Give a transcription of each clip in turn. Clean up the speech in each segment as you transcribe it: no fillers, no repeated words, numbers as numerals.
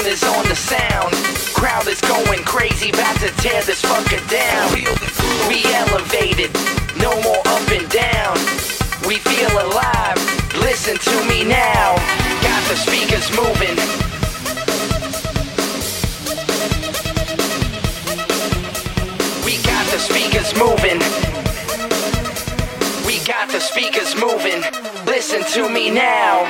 tone is on the sound. Crowd is going crazy, about to tear this fucker down. We elevated, no more up and down. We feel alive, listen to me now. Got the speakers moving. We got the speakers moving. We got the speakers moving. Listen to me now.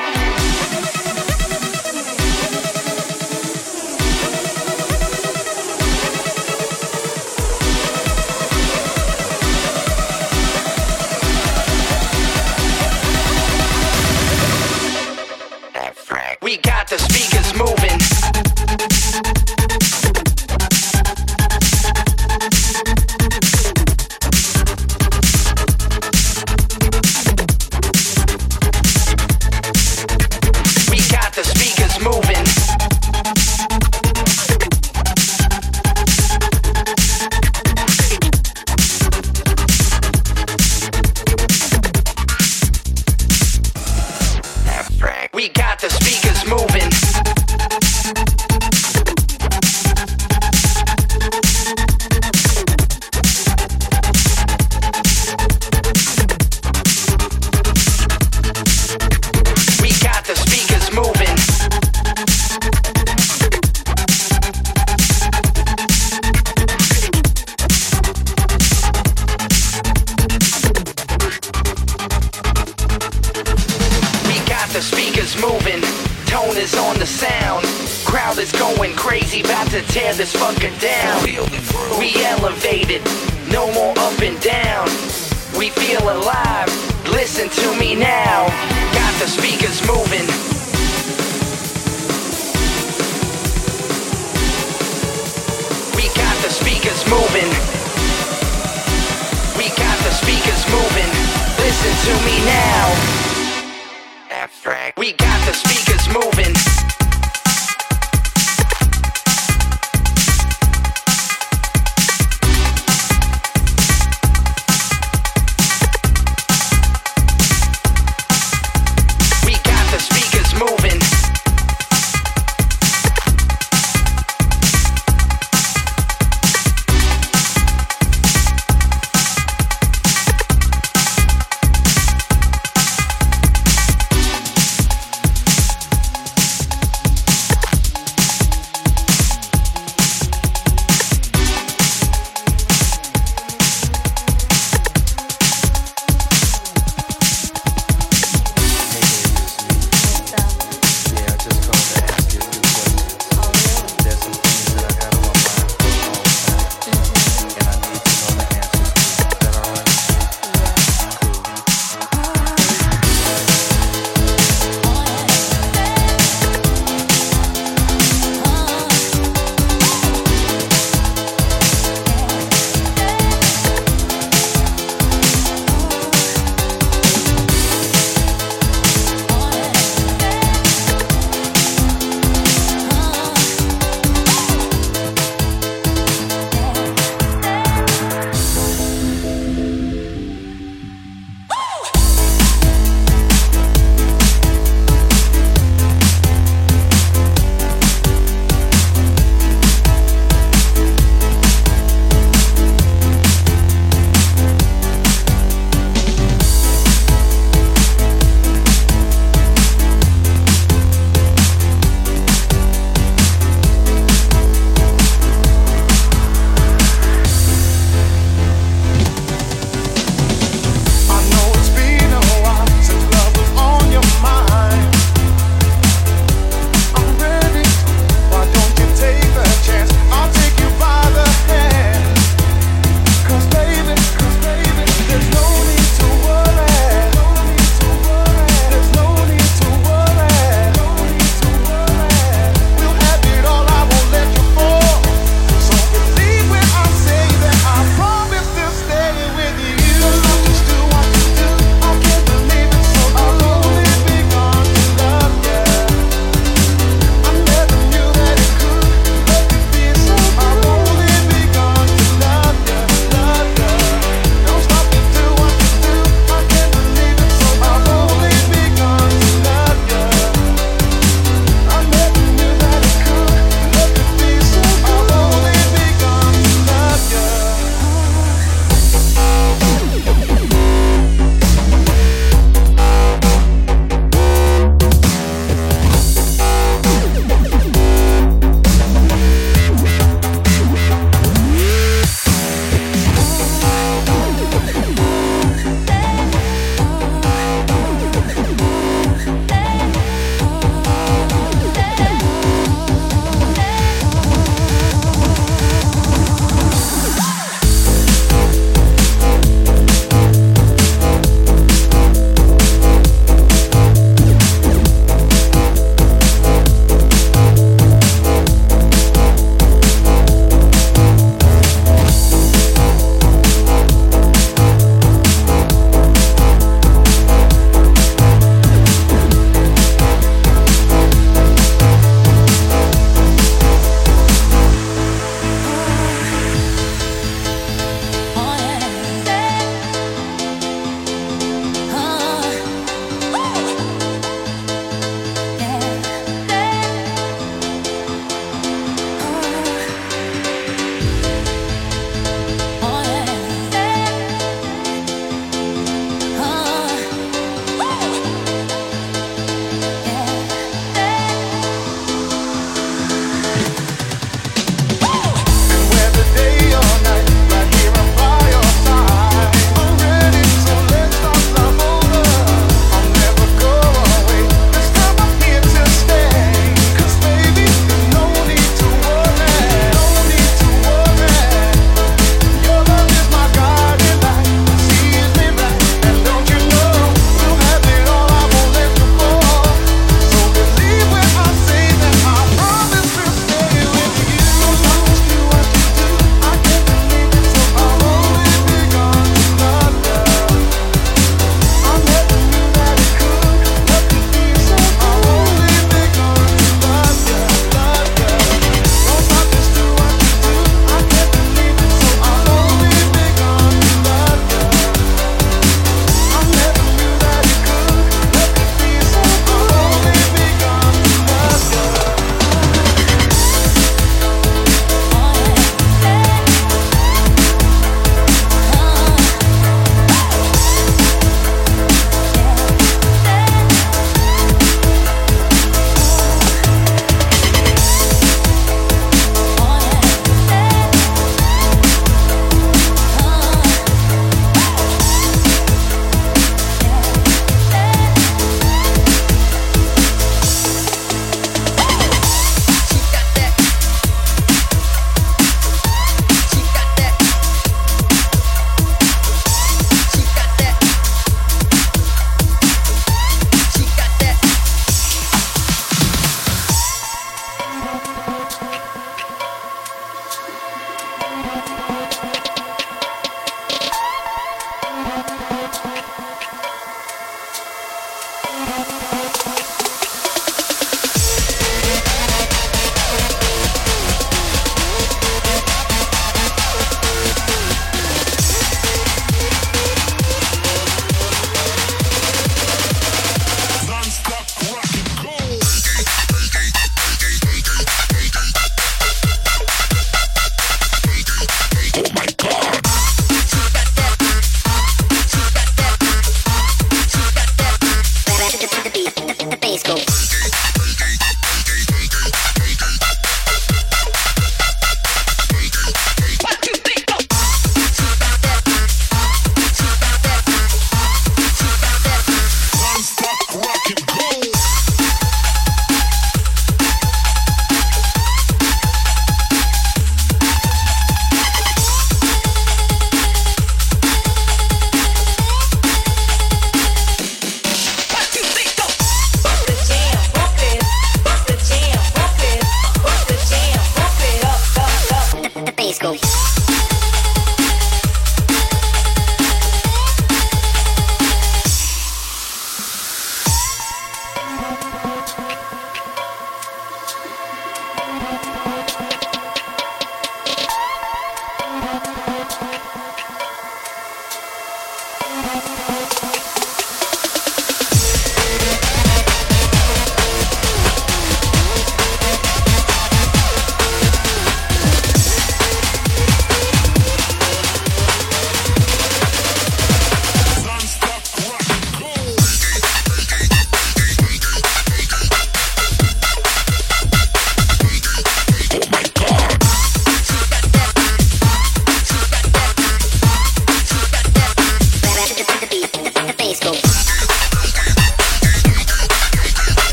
We got the speakers moving. We got the speakers moving. We got the speakers moving. The speakers moving, tone is on the sound. Crowd is going crazy, about to tear this fucker down. We elevated, no more up and down. We feel alive, listen to me now. Got the speakers moving. We got the speakers moving. We got the speakers moving. Listen to me now. We got the speakers moving. We got the speakers moving.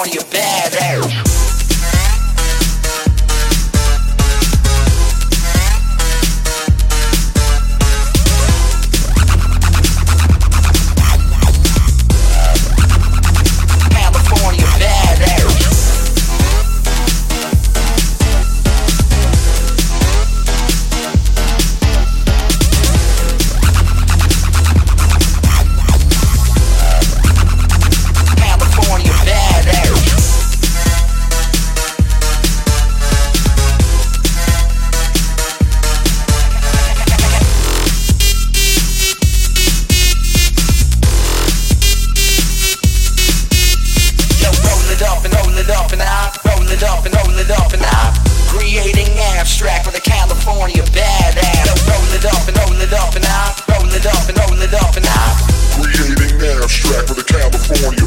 on your bad ass. Abstract for the California badass. Roll it up and roll it up and I. Roll it up and roll it up and I. Creating abstract for the California badass.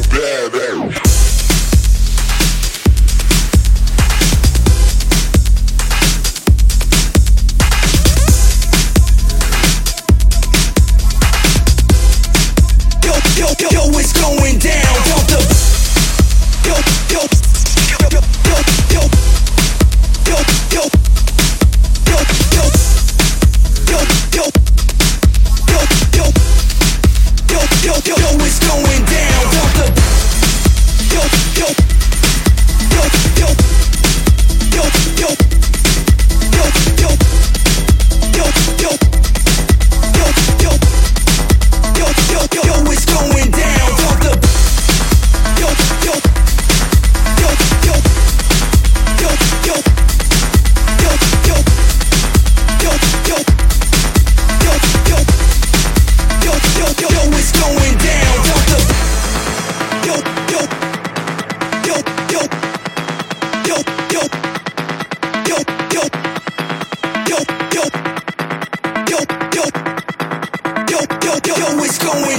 It's going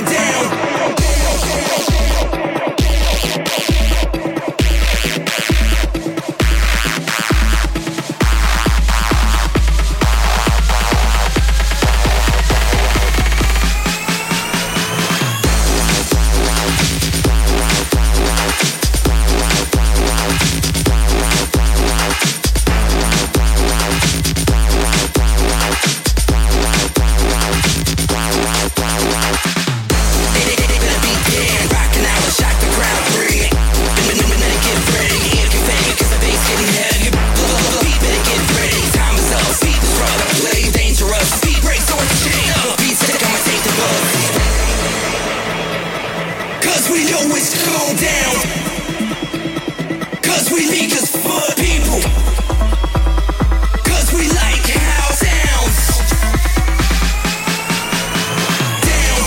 down. We know it's going down, 'cause we leak as fuck people, 'cause we like how it sounds. Down.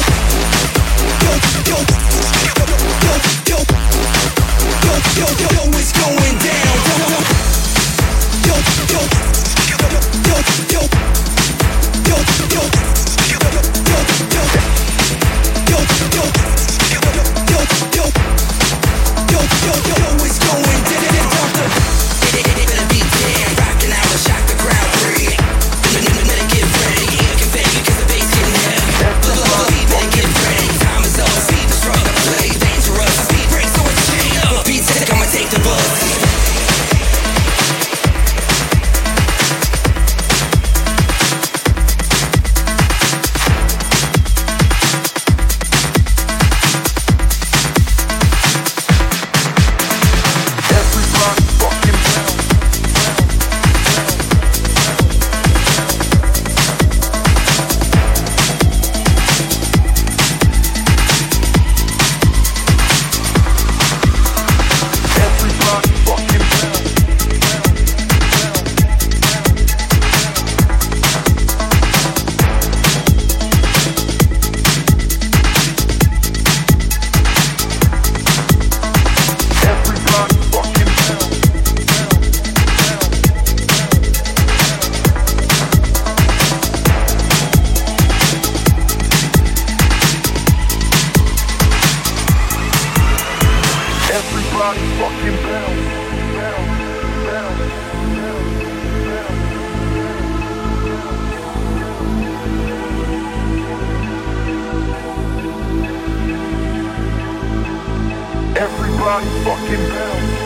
Yo. block fucking bounce.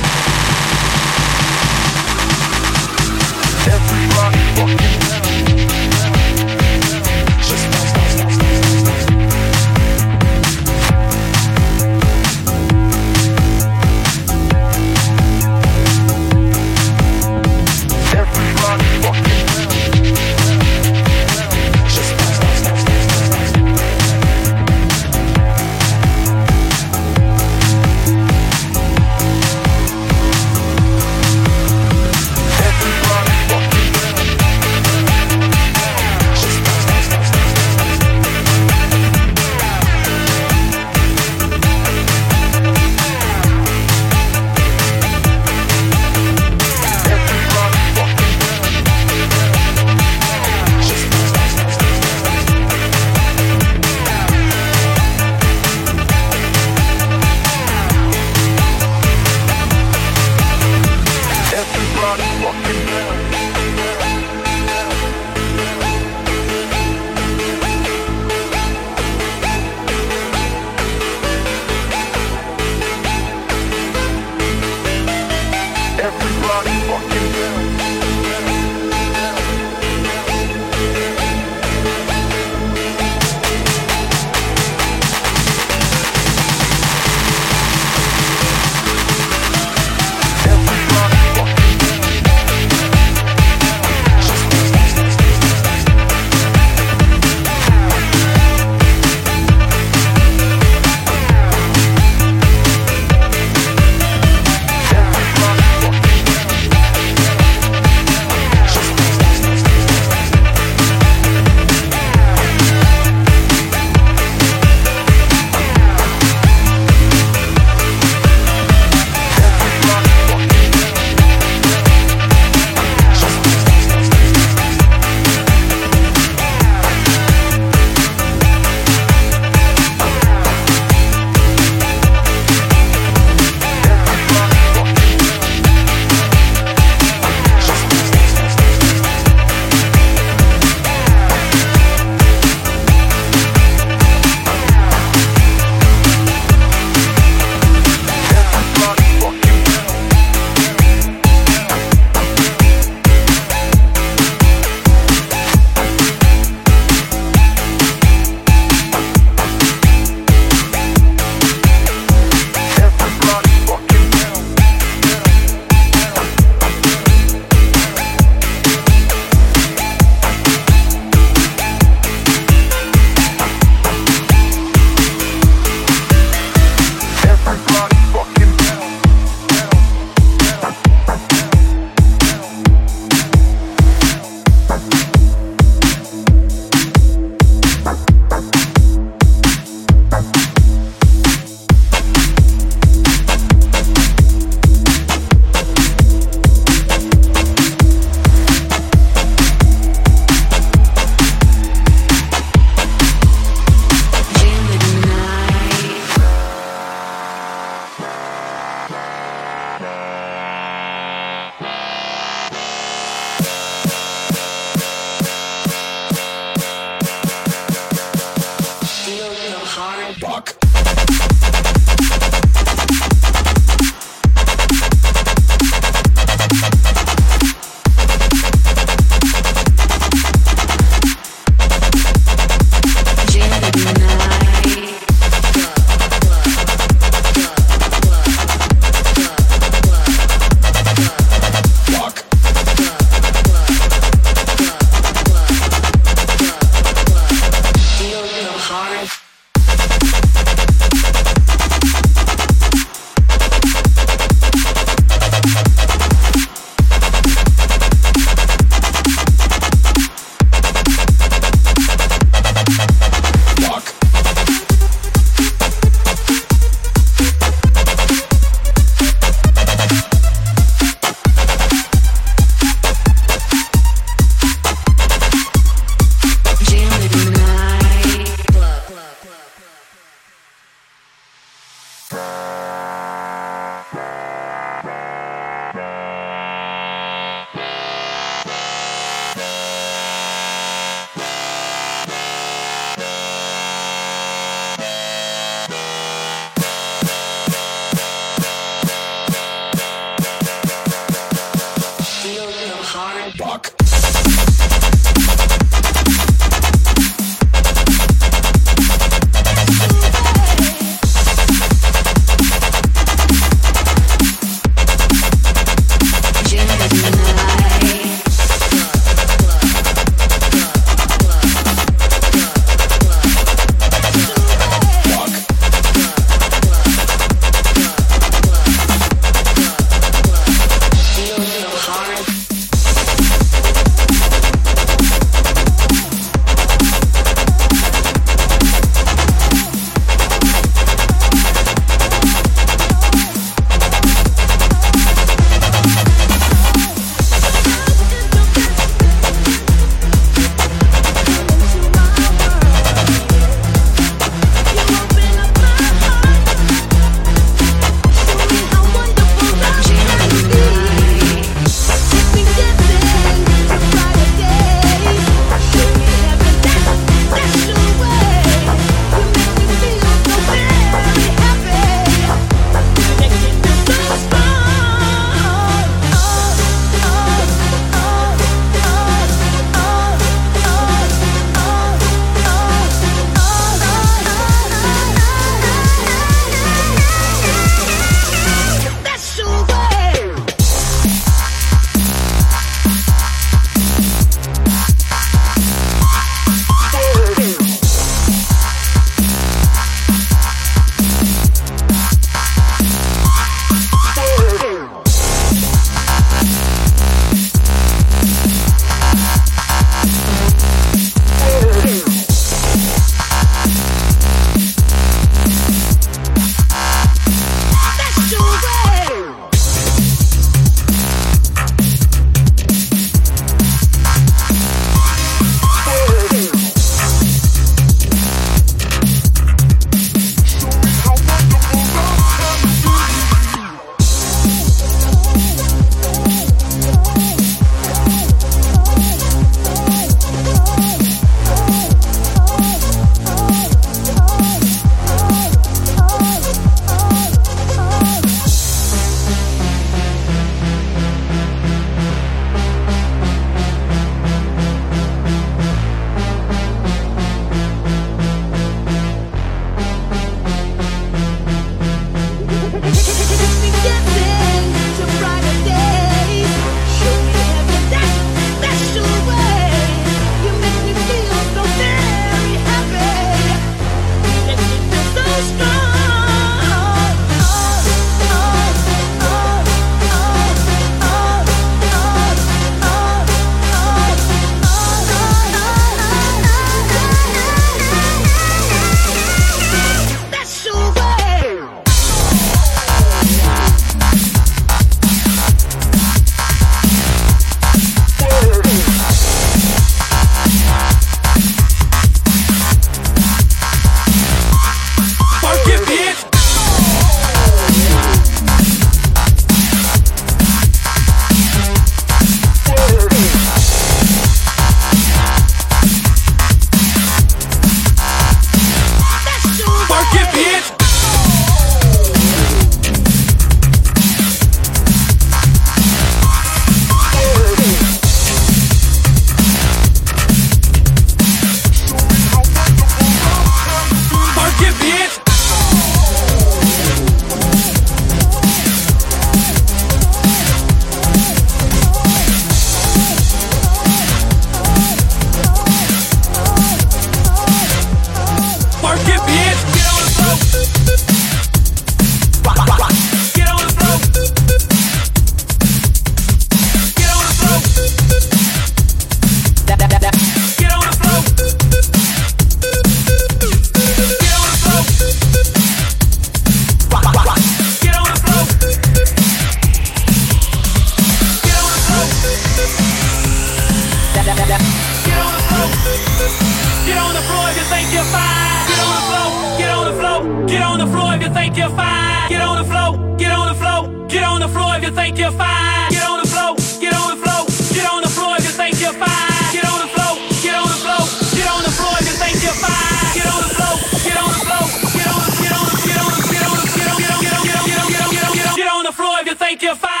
Get on the floor if you think you're fine. Get on the floor, get on the floor, get on the floor if you think you're fine. Get on the floor, get on the floor, get on the floor if you think you're fine. Get on the floor, get on the floor, get on the floor if you think you're fine. Get on the floor, get on the floor, get on the floor if you think you're fine. Get on the floor, get on the floor, get on the floor, get on the floor, get on the floor if you think you're fine.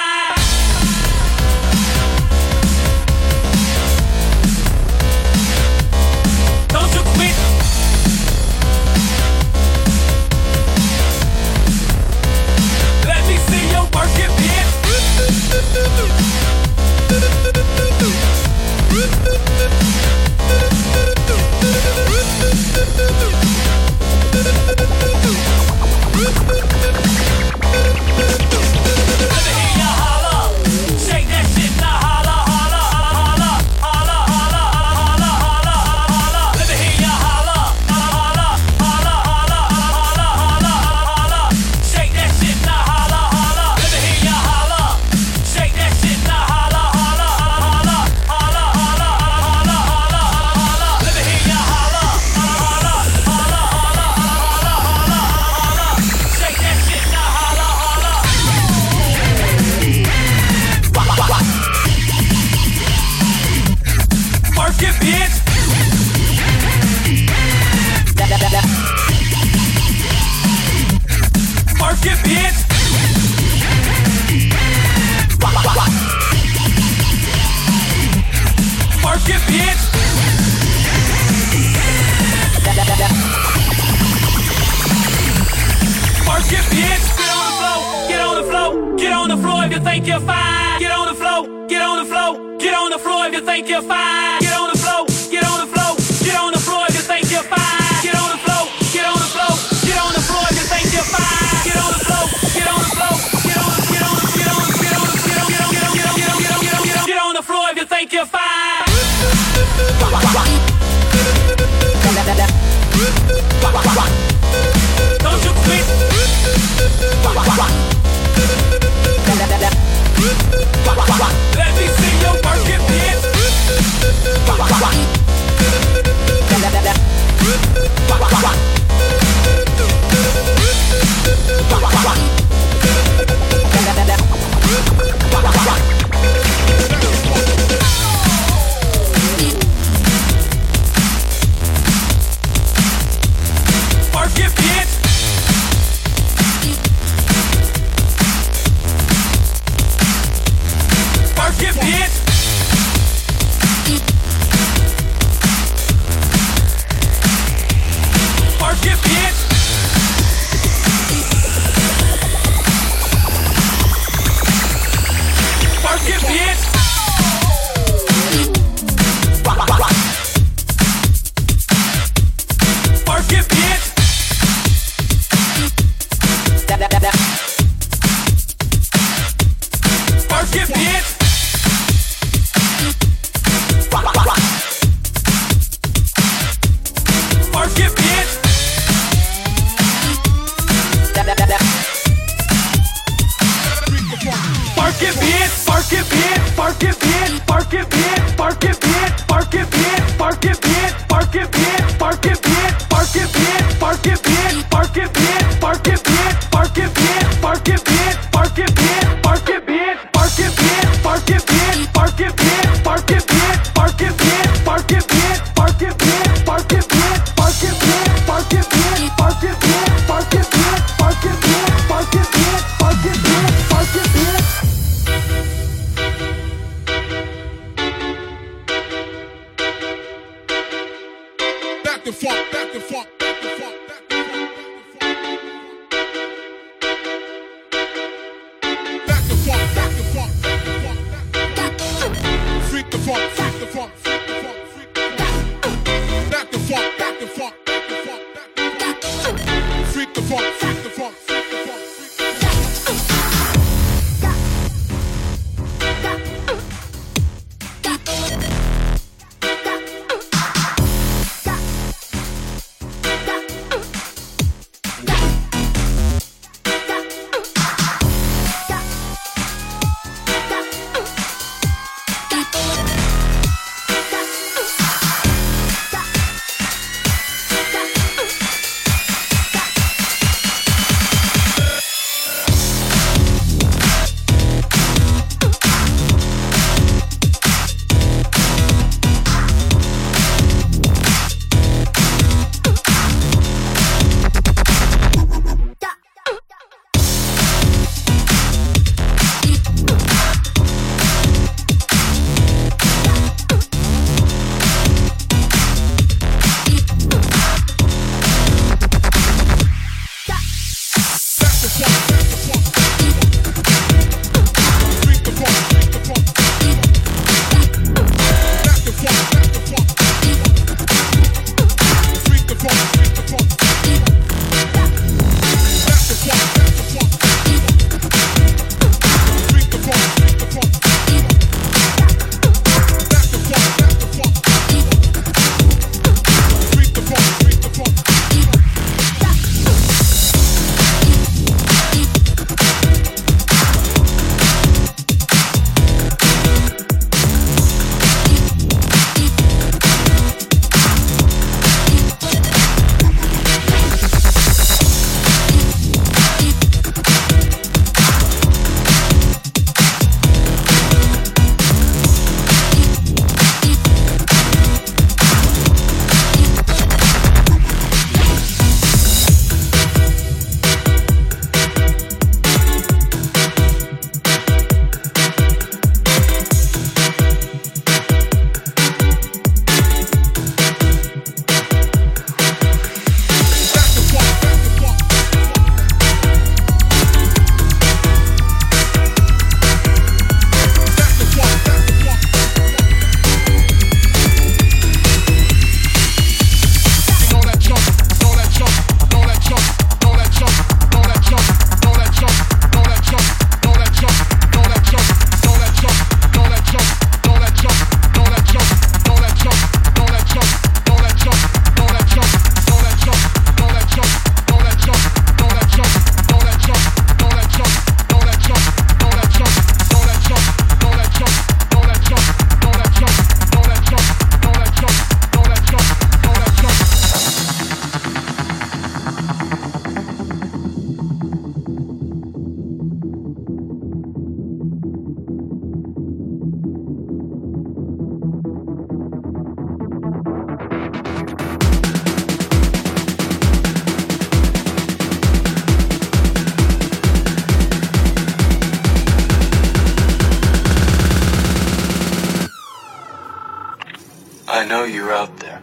I know you're out there.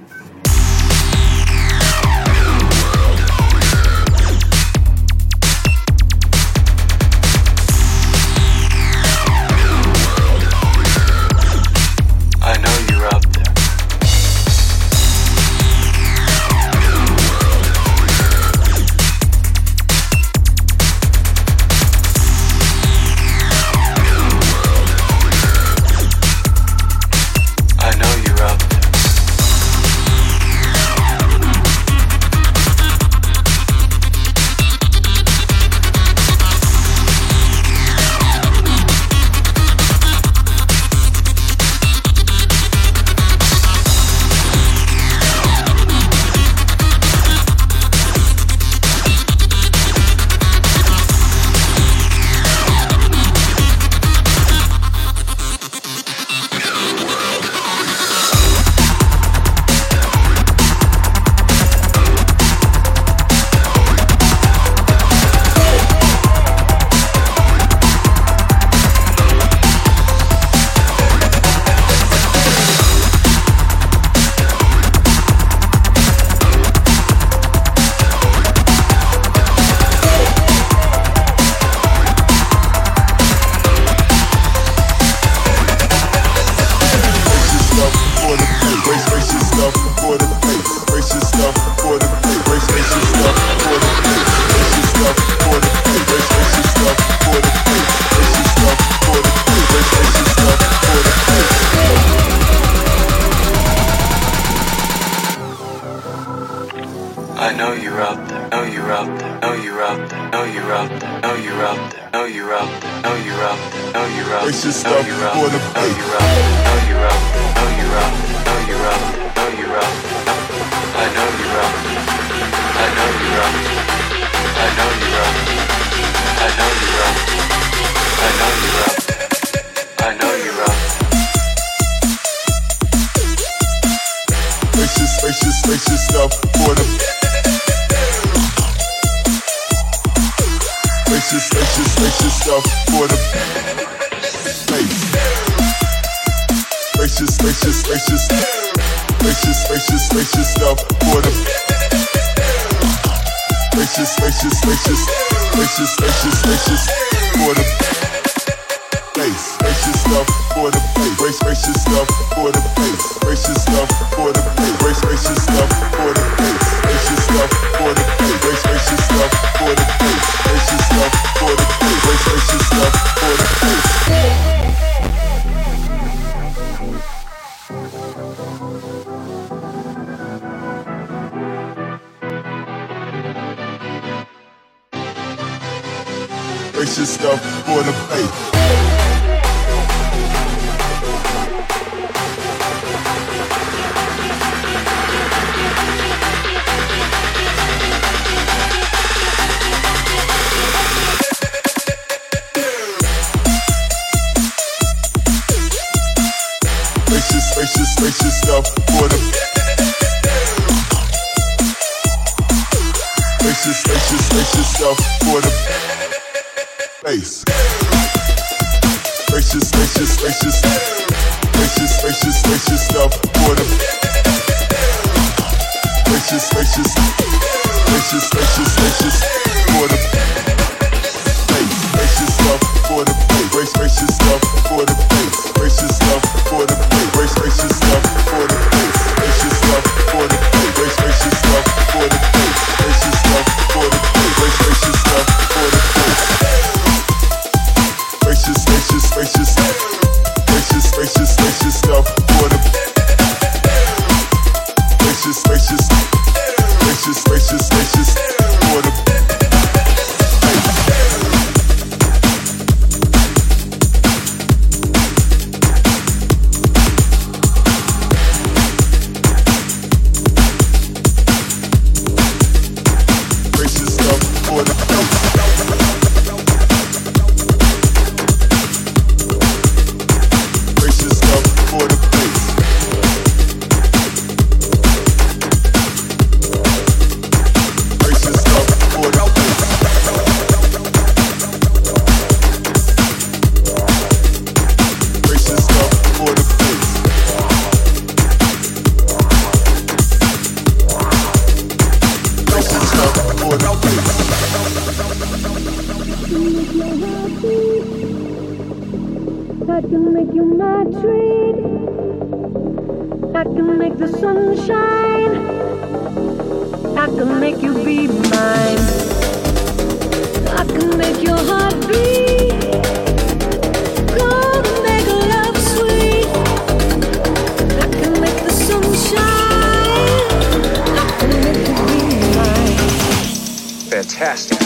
I know you're out there, know you're out there, know you're out there, know you're out there, know you're out there, know you're out there, know you're out there, know you're out there, know you're out there, know you're out there, know you're out there, know you're out there, know you're out there. I know you're out there, I know you're out there, I know you're out there, I know you're out there, I know you're out there, I know you're out there. Spacious stuff for the spacious stuff for the space. Spacious stuff for the spacious for the space. Spacious stuff for the space. Spacious stuff for the space. Spacious stuff for the space. Spacious stuff for the space. Spacious stuff for the space. Spacious stuff for the space. Spacious stuff for the space. Spacious stuff for the space. Spacious stuff for the space. Spacious stuff for the spacious stuff for the space. Spacious stuff for the spacious for the space. Spacious stuff for the space. Spacious stuff for the space. Spacious stuff for the space. Spacious stuff for the space. Spacious stuff for the space. Spacious stuff for the space. Spacious stuff for the space. Spacious stuff for the space. Spacious stuff for the spacious for the space. you my trade. I can make the sun shine. I can make you be mine. I can make your heart beat. Come and make love sweet. I can make the sun shine. I can make you be mine. Fantastic.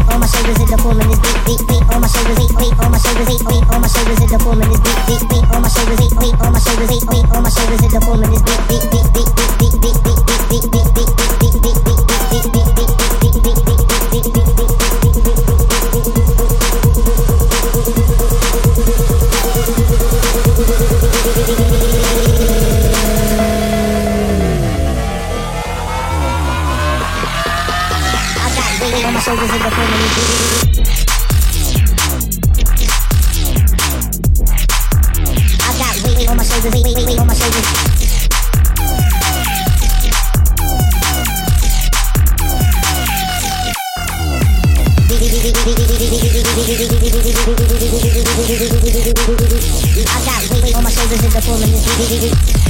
beat on my shoulders in the form in this beat, beat, beat on my shoulders, beat on my shoulders, beat on my shoulders in the form in this beat, beat, beat on my shoulders, beat on my shoulders, beat on my shoulders in the form in this beat, beat, beat, beat, beat, beat, beat, beat, beat, beat, beat, beat, beat, beat, beat. Shoulders in the family. I got weight on my shoulders, weight on my shoulders. I got weight on my shoulders in the family.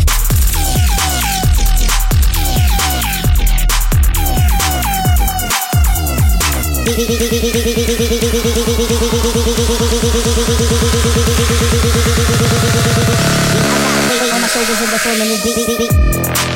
Shoulders in the form in this beat, beat, beat.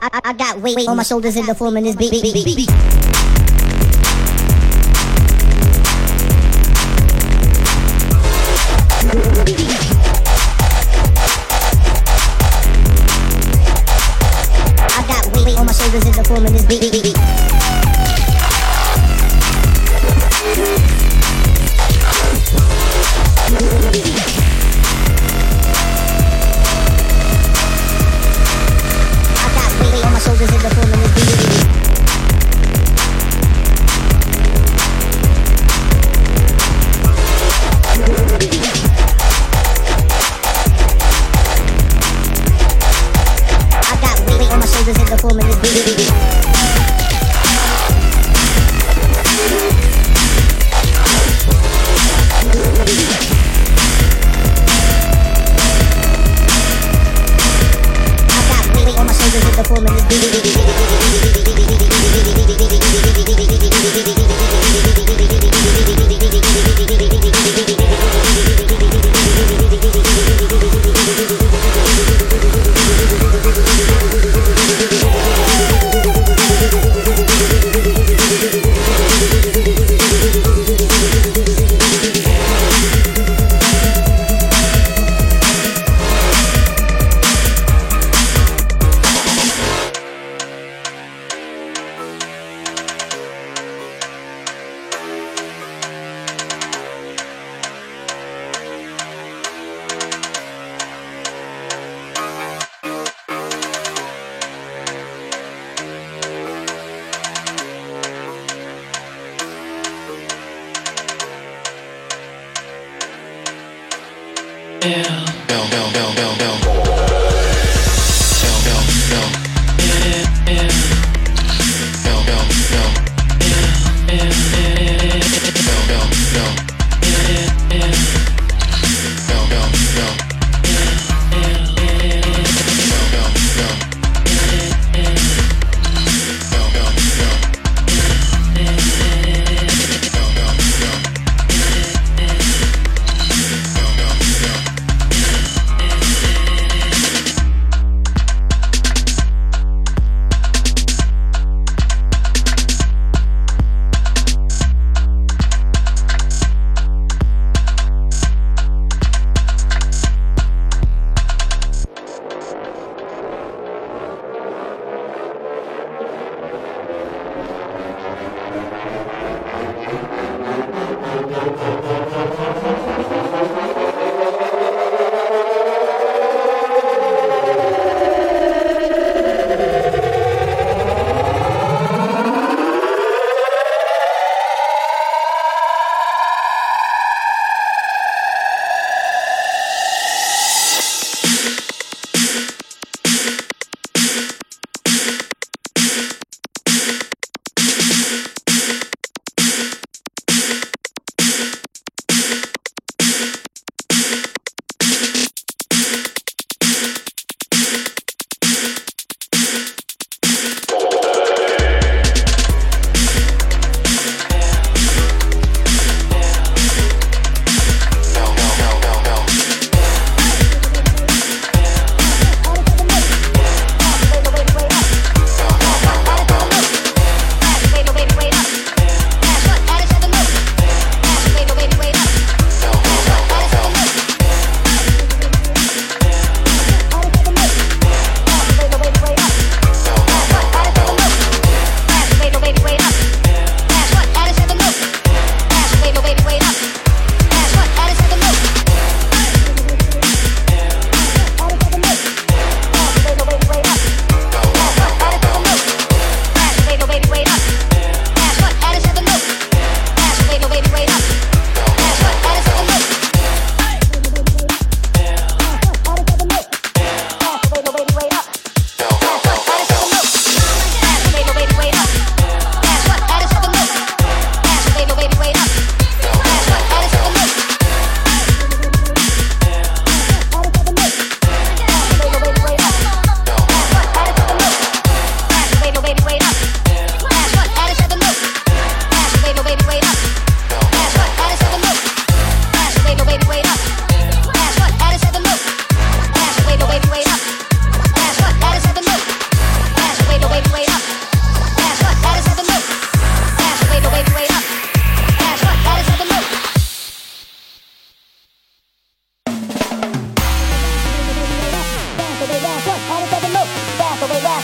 I got weight on my shoulders in the form in this beat, beat, beat, beat.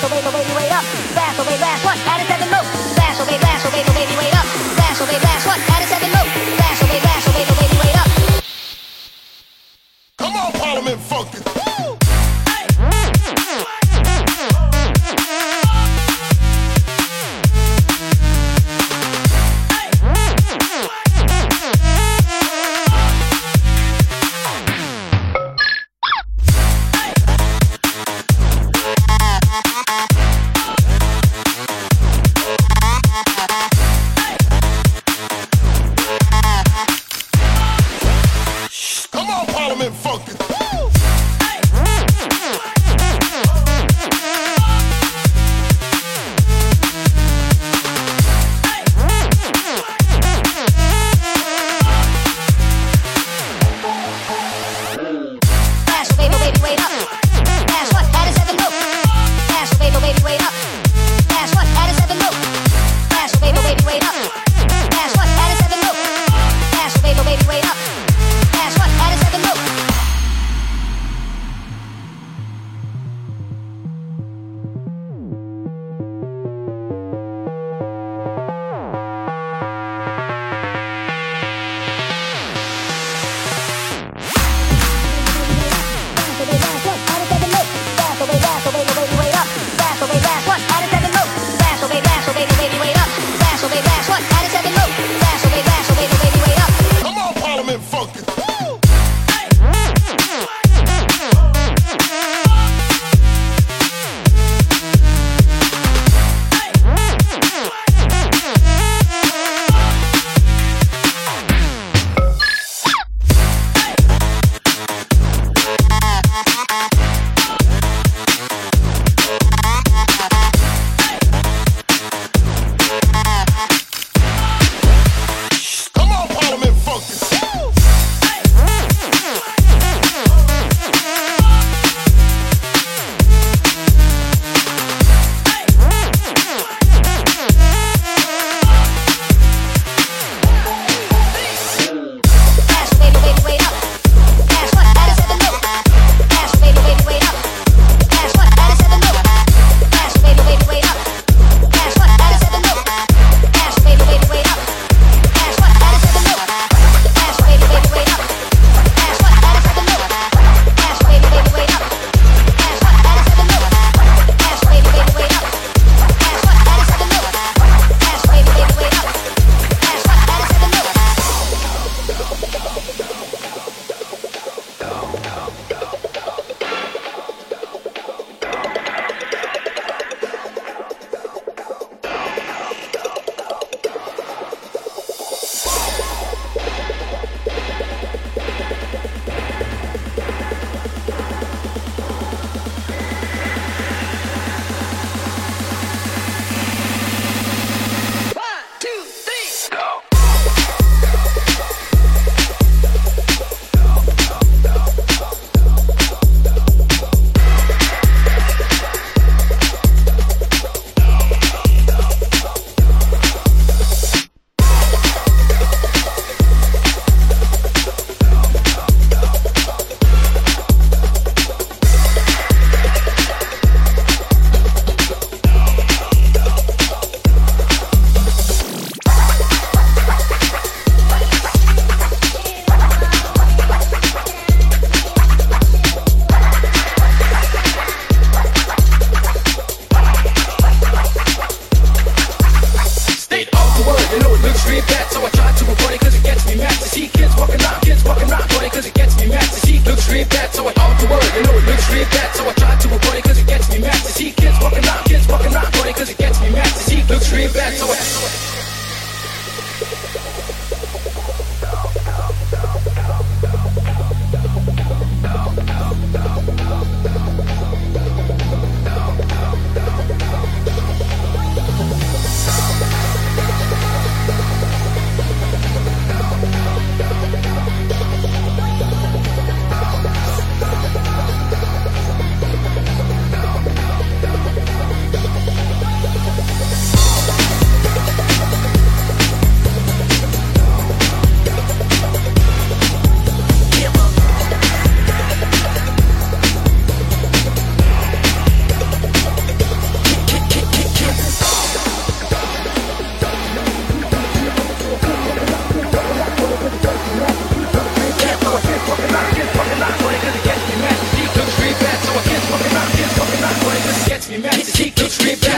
Parliament funky. Woo! Hey!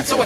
So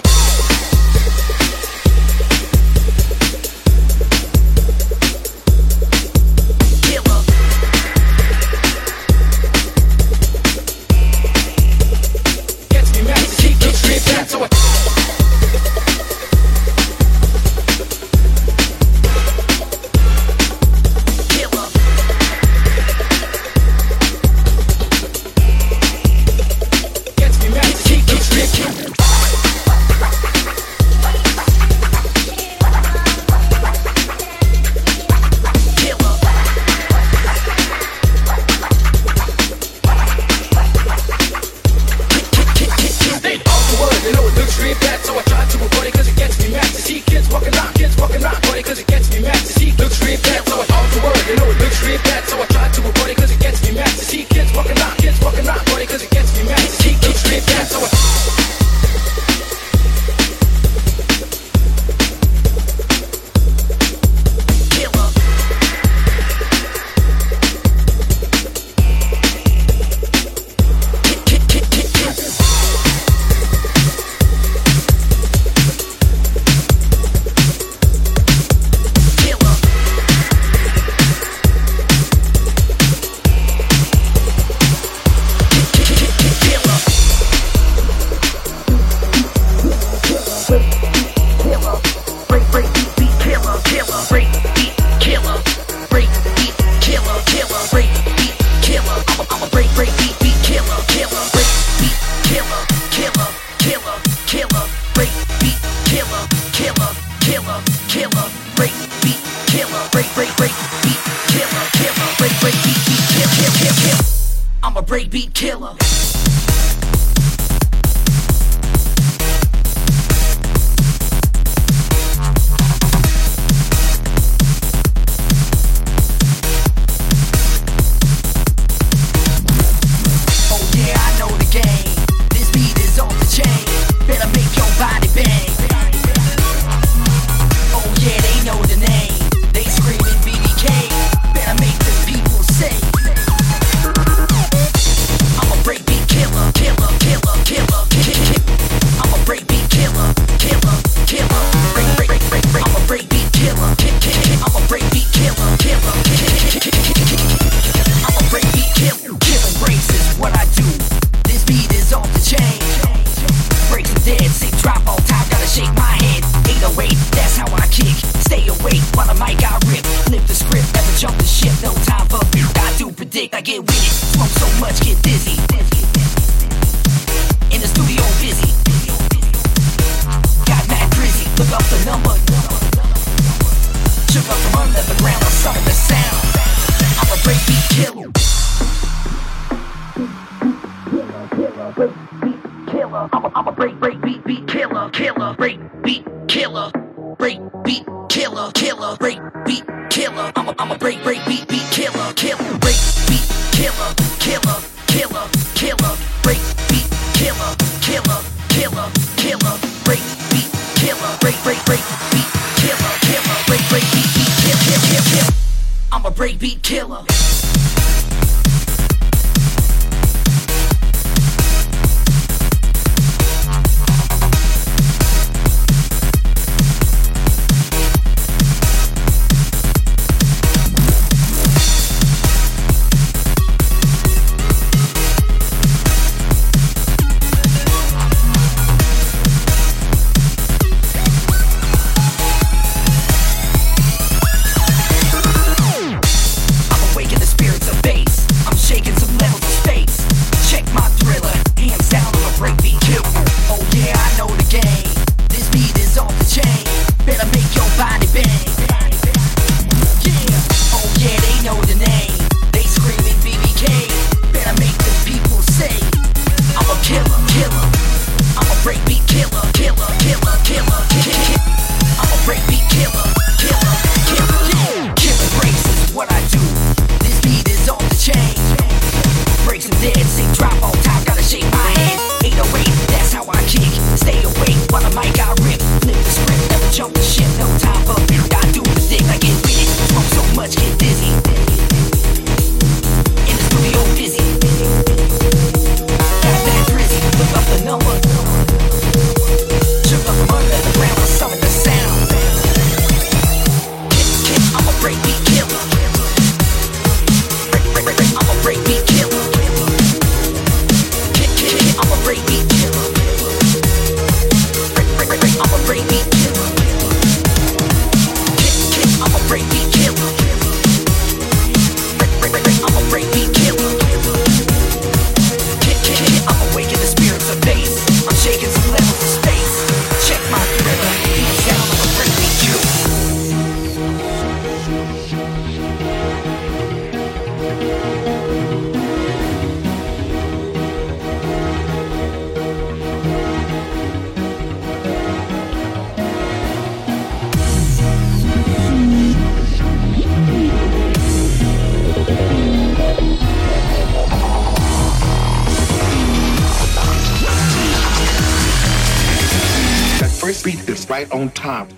right on time. That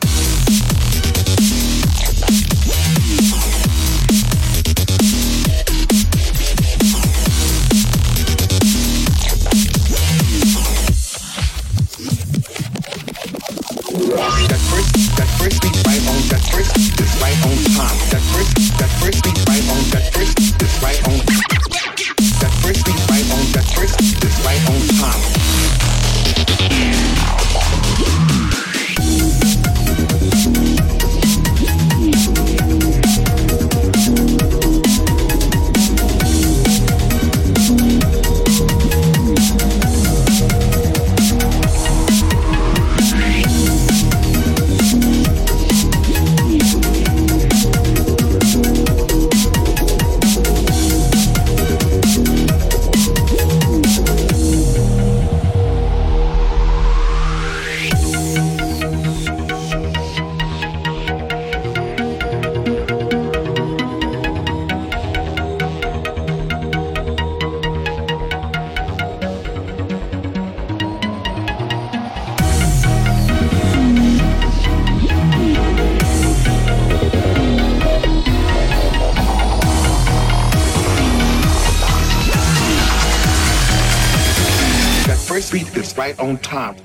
first beat right on that first, it's right on time. That first beat right on that first, it's right on. That first beat right on that first, it's right on time. Right on time.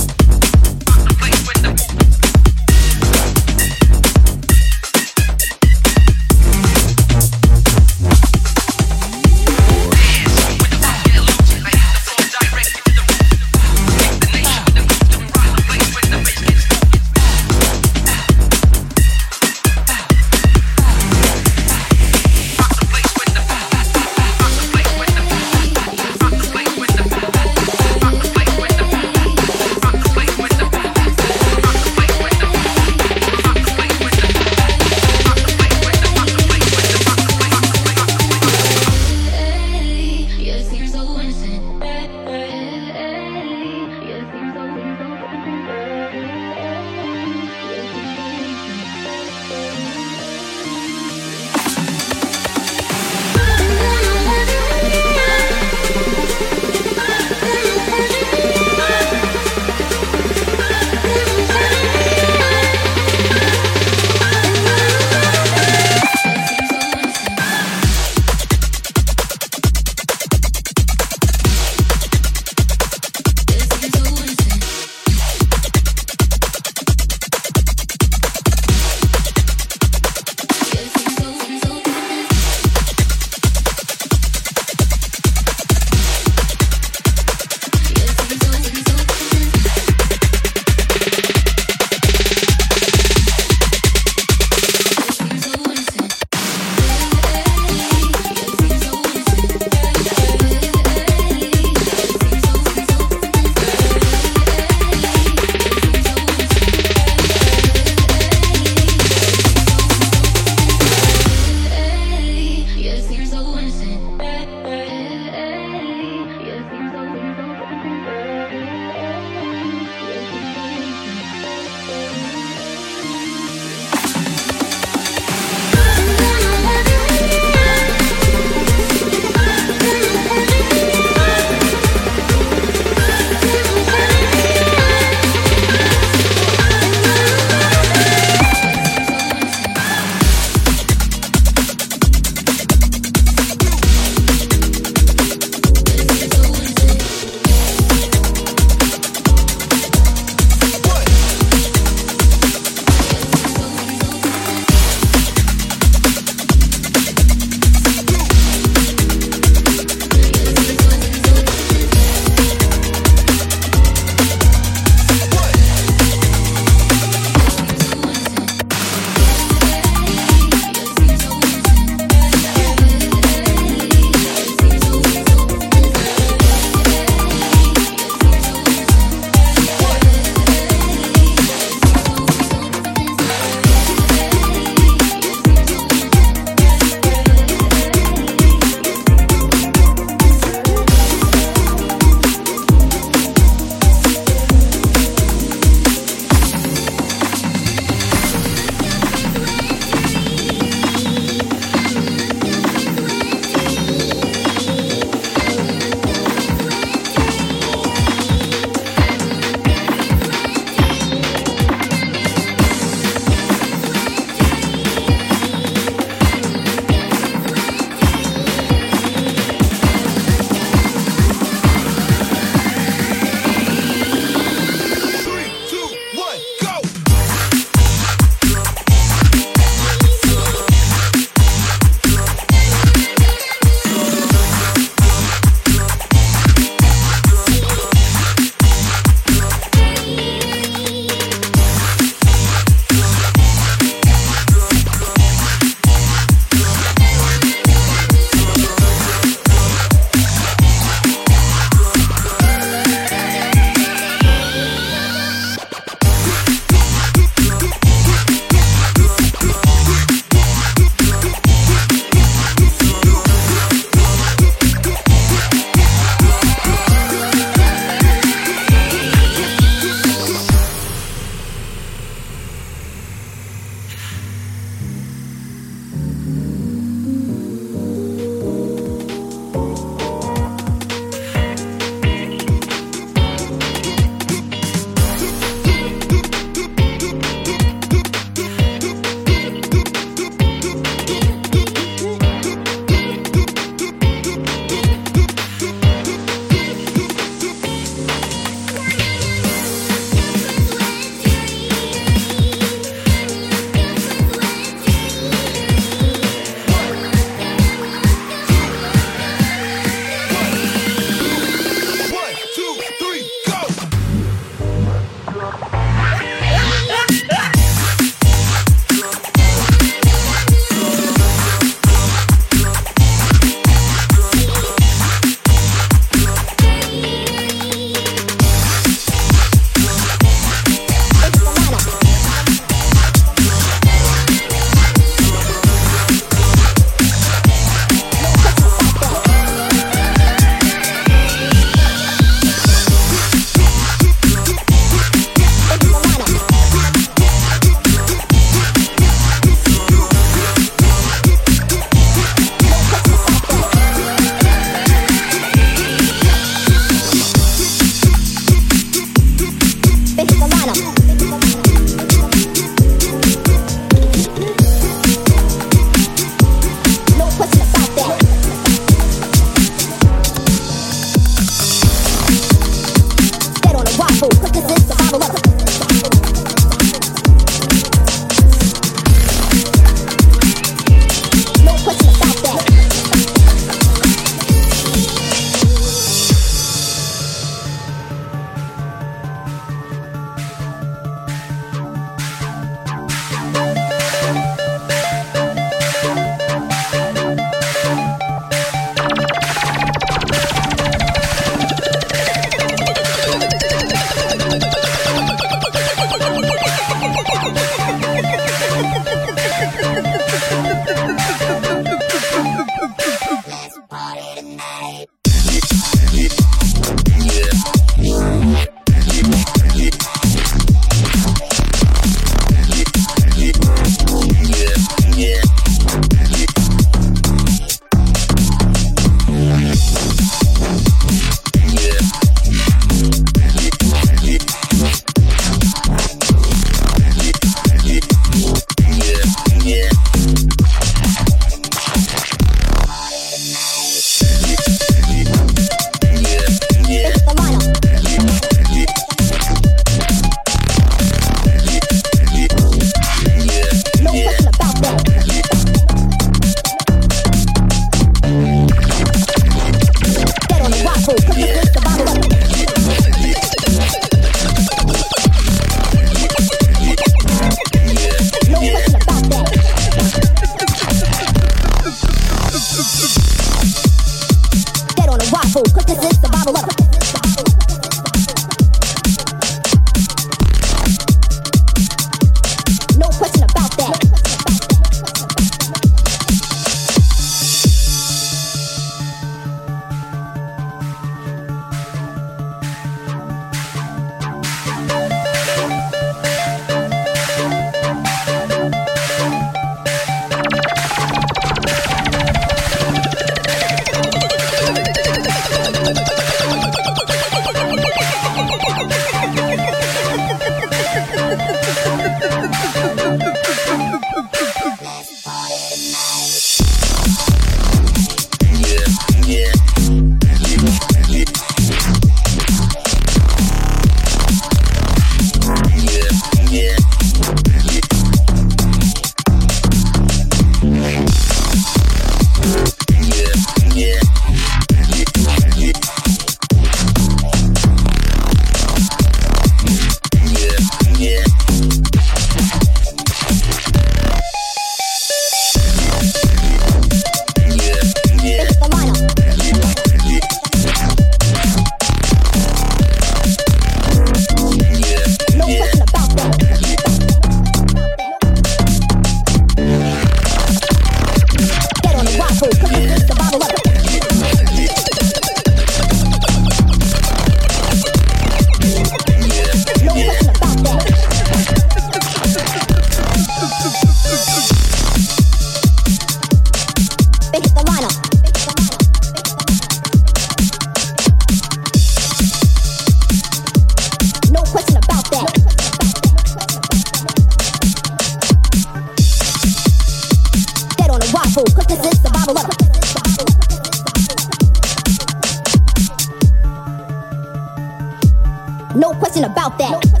No question about that.